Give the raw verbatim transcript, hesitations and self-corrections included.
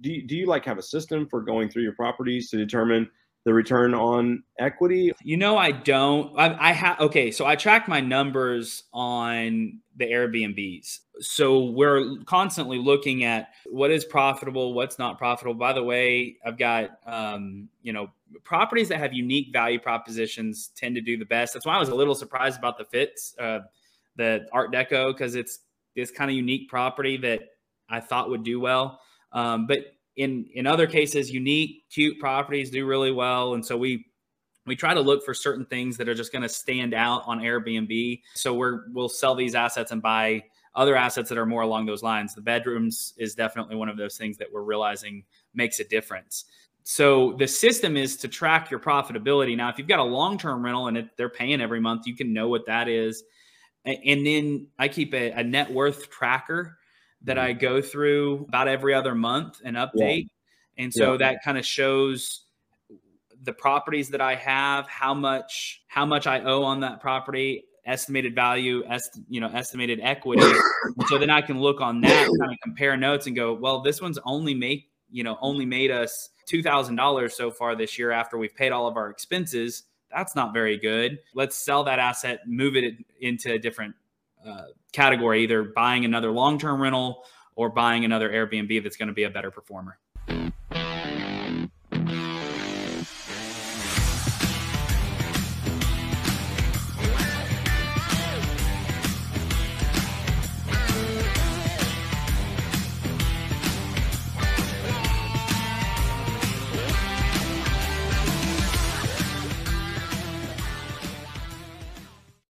do you, do you like have a system for going through your properties to determine the return on equity? You know, I don't. I, I have. Okay. So I track my numbers on the Airbnbs. So we're constantly looking at what is profitable, what's not profitable. By the way, I've got, um, you know, properties that have unique value propositions tend to do the best. That's why I was a little surprised about the Fitz, uh, the Art Deco, because it's this kind of unique property that I thought would do well. Um, but In in other cases, unique, cute properties do really well. And so we we try to look for certain things that are just going to stand out on Airbnb. So we're, we'll sell these assets and buy other assets that are more along those lines. The bedrooms is definitely one of those things that we're realizing makes a difference. So the system is to track your profitability. Now, if you've got a long-term rental and it, they're paying every month, you can know what that is. And then I keep a, a net worth tracker that I go through about every other month and update. Yeah. And so yeah. that kind of shows the properties that I have, how much, how much I owe on that property, estimated value, est- you know, estimated equity. So then I can look on that, kind of compare notes and go, well, this one's only make, you know, only made us two thousand dollars so far this year after we've paid all of our expenses. That's not very good. Let's sell that asset, move it into a different Uh, category, either buying another long-term rental or buying another Airbnb that's going to be a better performer.